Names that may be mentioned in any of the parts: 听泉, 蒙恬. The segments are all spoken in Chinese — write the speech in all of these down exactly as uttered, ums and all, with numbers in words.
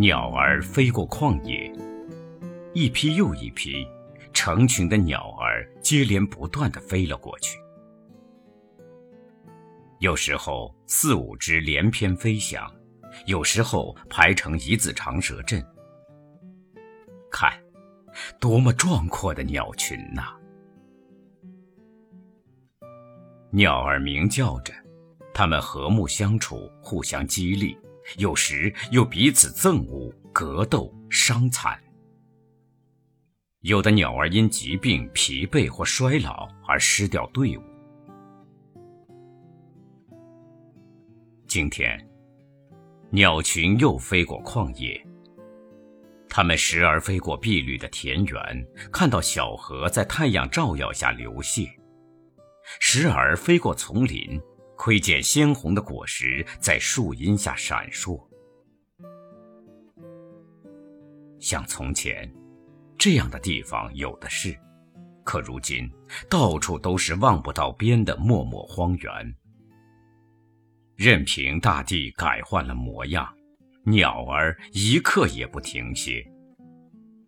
鸟儿飞过旷野，一批又一批，成群的鸟儿接连不断地飞了过去。有时候四五只连翩飞翔，有时候排成一字长蛇阵。看，多么壮阔的鸟群啊！鸟儿鸣叫着，它们和睦相处，互相激励，有时又彼此憎恶、格斗、伤残。有的鸟儿因疾病、疲惫或衰老而失掉队伍。今天，鸟群又飞过旷野，它们时而飞过碧绿的田园，看到小河在太阳照耀下流泻；时而飞过丛林，窥见鲜红的果实在树荫下闪烁。像从前，这样的地方有的是，可如今到处都是望不到边的漠漠荒原。任凭大地改换了模样，鸟儿一刻也不停歇。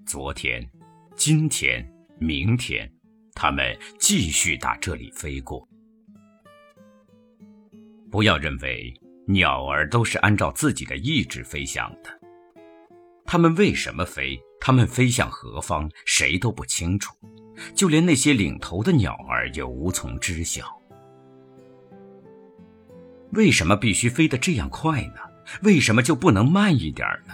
昨天、今天、明天，它们继续打这里飞过。不要认为鸟儿都是按照自己的意志飞翔的，它们为什么飞？它们飞向何方，谁都不清楚，就连那些领头的鸟儿也无从知晓。为什么必须飞得这样快呢？为什么就不能慢一点呢？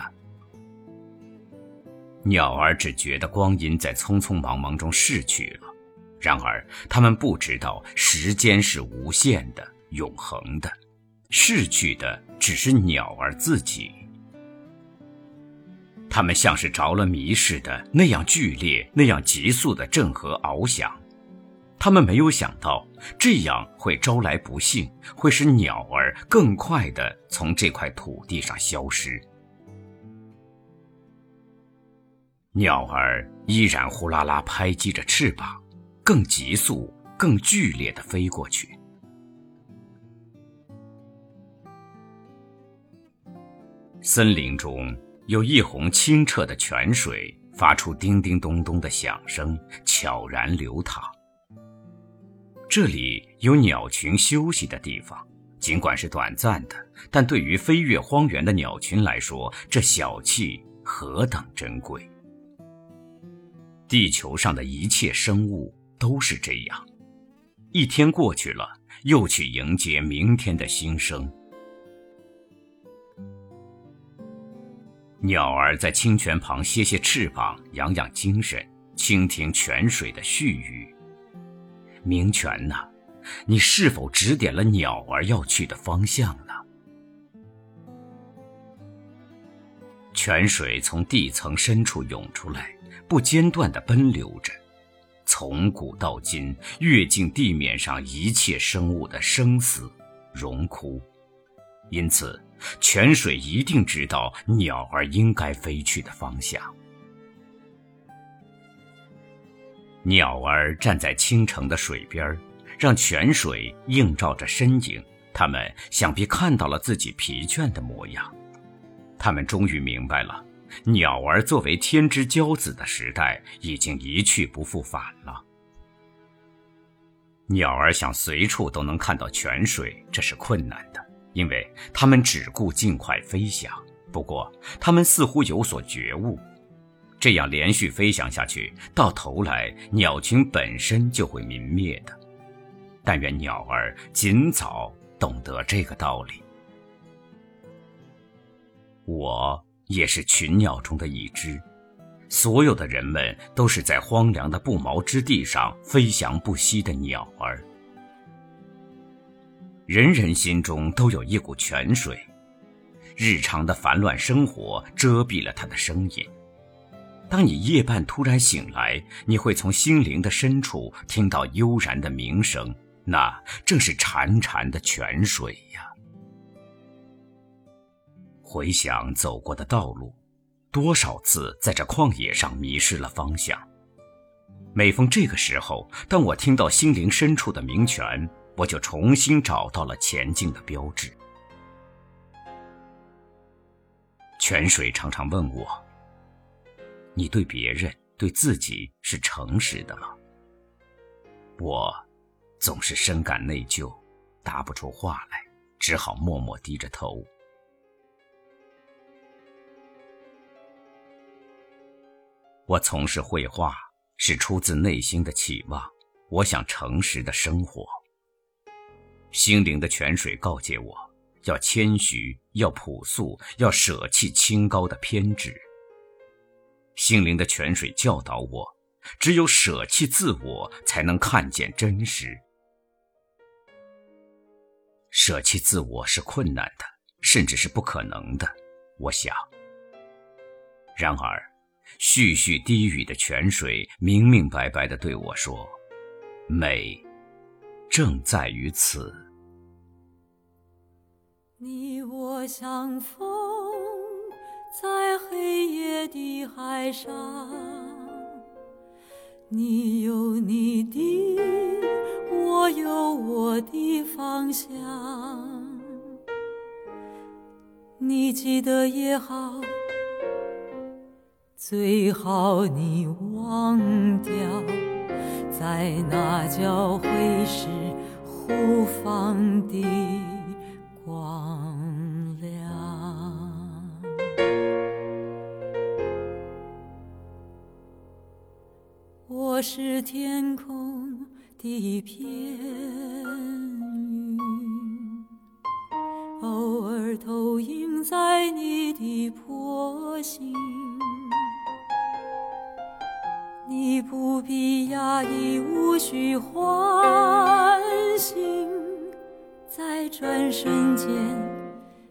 鸟儿只觉得光阴在匆匆忙忙中逝去了，然而它们不知道时间是无限的、永恒的，逝去的只是鸟儿自己。他们像是着了迷似的，那样剧烈，那样急速的振和翱翔。他们没有想到，这样会招来不幸，会使鸟儿更快地从这块土地上消失。鸟儿依然呼啦啦拍击着翅膀，更急速，更剧烈地飞过去。森林中有一泓清澈的泉水，发出叮叮咚咚的响声，悄然流淌。这里有鸟群休息的地方，尽管是短暂的，但对于飞越荒原的鸟群来说，这小憩何等珍贵！地球上的一切生物都是这样，一天过去了，又去迎接明天的新生。鸟儿在清泉旁歇歇翅膀，养养精神，倾听泉水的絮语。明泉啊，你是否指点了鸟儿要去的方向呢？泉水从地层深处涌出来，不间断地奔流着，从古到今，阅尽地面上一切生物的生死、荣枯。因此，泉水一定知道鸟儿应该飞去的方向。鸟儿站在清澄的水边，让泉水映照着身影，它们想必看到了自己疲倦的模样。它们终于明白了，鸟儿作为天之骄子的时代已经一去不复返了。鸟儿想随处都能看到泉水，这是困难的，因为他们只顾尽快飞翔。不过他们似乎有所觉悟，这样连续飞翔下去，到头来鸟群本身就会泯灭的。但愿鸟儿尽早懂得这个道理。我也是群鸟中的一只，所有的人们都是在荒凉的不毛之地上飞翔不息的鸟儿。人人心中都有一股泉水，日常的烦乱生活遮蔽了它的声音。当你夜半突然醒来，你会从心灵的深处听到悠然的鸣声，那正是潺潺的泉水呀。回想走过的道路，多少次在这旷野上迷失了方向。每逢这个时候，当我听到心灵深处的鸣泉，我就重新找到了前进的标志。泉水常常问我，你对别人对自己是诚实的吗？我总是深感内疚，答不出话来，只好默默低着头。我从事绘画是出自内心的期望，我想诚实的生活。心灵的泉水告诫我，要谦虚，要朴素，要舍弃清高的偏执。心灵的泉水教导我，只有舍弃自我，才能看见真实。舍弃自我是困难的，甚至是不可能的，我想。然而，絮絮低语的泉水明明白白地对我说，美正在于此。你我相逢在黑夜的海上，你有你的，我有我的方向。你记得也好，最好你忘掉，在那交汇时互放的光亮。我是天空的一片云，偶尔投影在你的波心。你不必压抑，无需欢欣，在转瞬间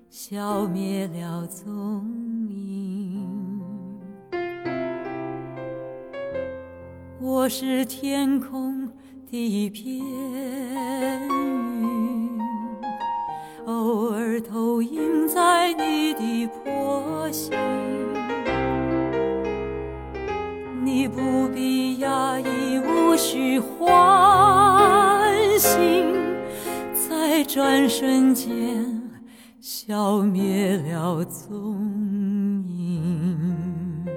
消灭了踪影。我是天空的一片云，偶尔投影在你的波心。你不必压抑，无需欢欣，在转瞬间消灭了踪影。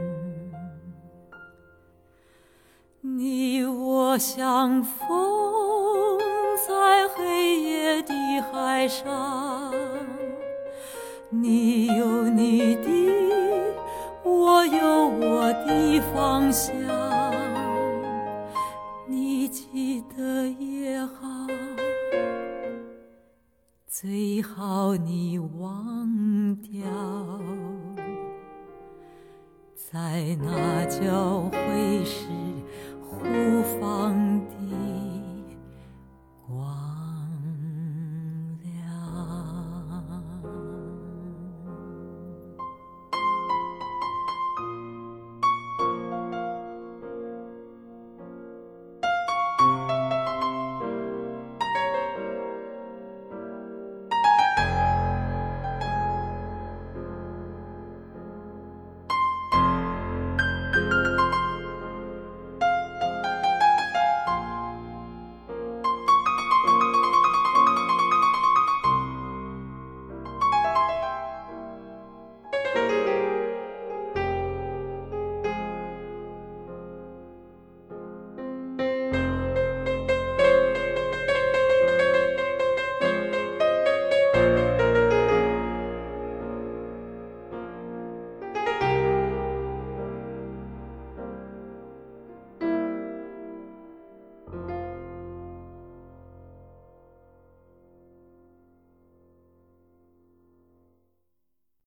你我相逢在黑夜的海上，你有你的，我有我的方向。你记得也好，最好你忘掉，在那交汇时互